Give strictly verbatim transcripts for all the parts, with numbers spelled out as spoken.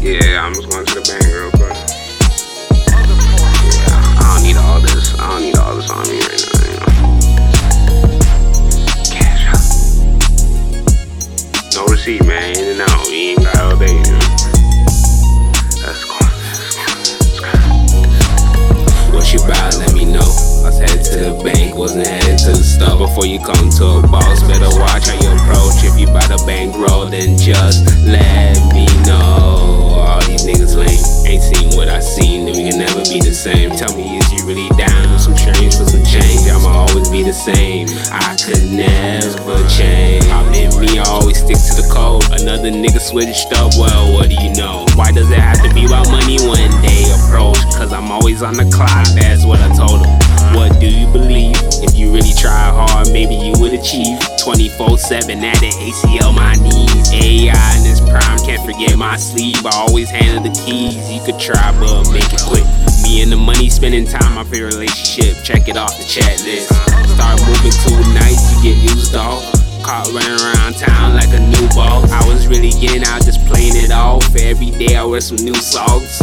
Yeah, I'm just going to the bank real quick. Yeah, I don't need all this. I don't need all this on me right now. Receipt, man, in and out, you ain't gotta obey, you know? That's cool, that's cool, that's cool. What you buy, let me know. I was headed to the bank, wasn't headed to the store. Before you come to a boss, better watch how you approach. If you buy the bankroll, then just let me know. All these niggas lame, ain't seen what I seen, and we can never be the same. Tell me, is you really down with some change for some change? I'ma always be the same, I could never change. I'm in me, I always stick to the code. Another nigga switched up, well, what do you know? Why does it have to be about money when they approach? Cause I'm always on the clock, that's what I told them. What do you believe? If you really try hard, maybe you would achieve. Twenty-four seven at an A C L, my knees. A I in this prime, can't forget my sleeve. I always handle the keys, you could try but make it quick. Me and the money, spending time off your relationship. Check it off the chat list. Start moving too nice, you get used off. Caught running around town like a new ball. I was really getting out, just playing it off. Every day I wear some new songs.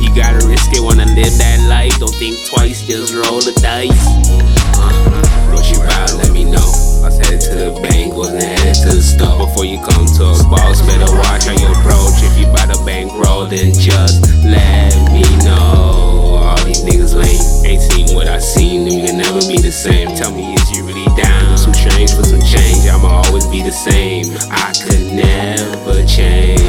You gotta risk it, wanna live that life. Don't think twice, just roll the dice. uh-huh. What you about, let me know. I was headed to the bank, wasn't headed to the store. Before you come to a boss, better watch how you approach. If you buy the bankroll, then just let me know. All these niggas lame, ain't seen what I seen, and we can never be the same. Tell me, is you really down? Some change for some change, I'ma always be the same, I could never change.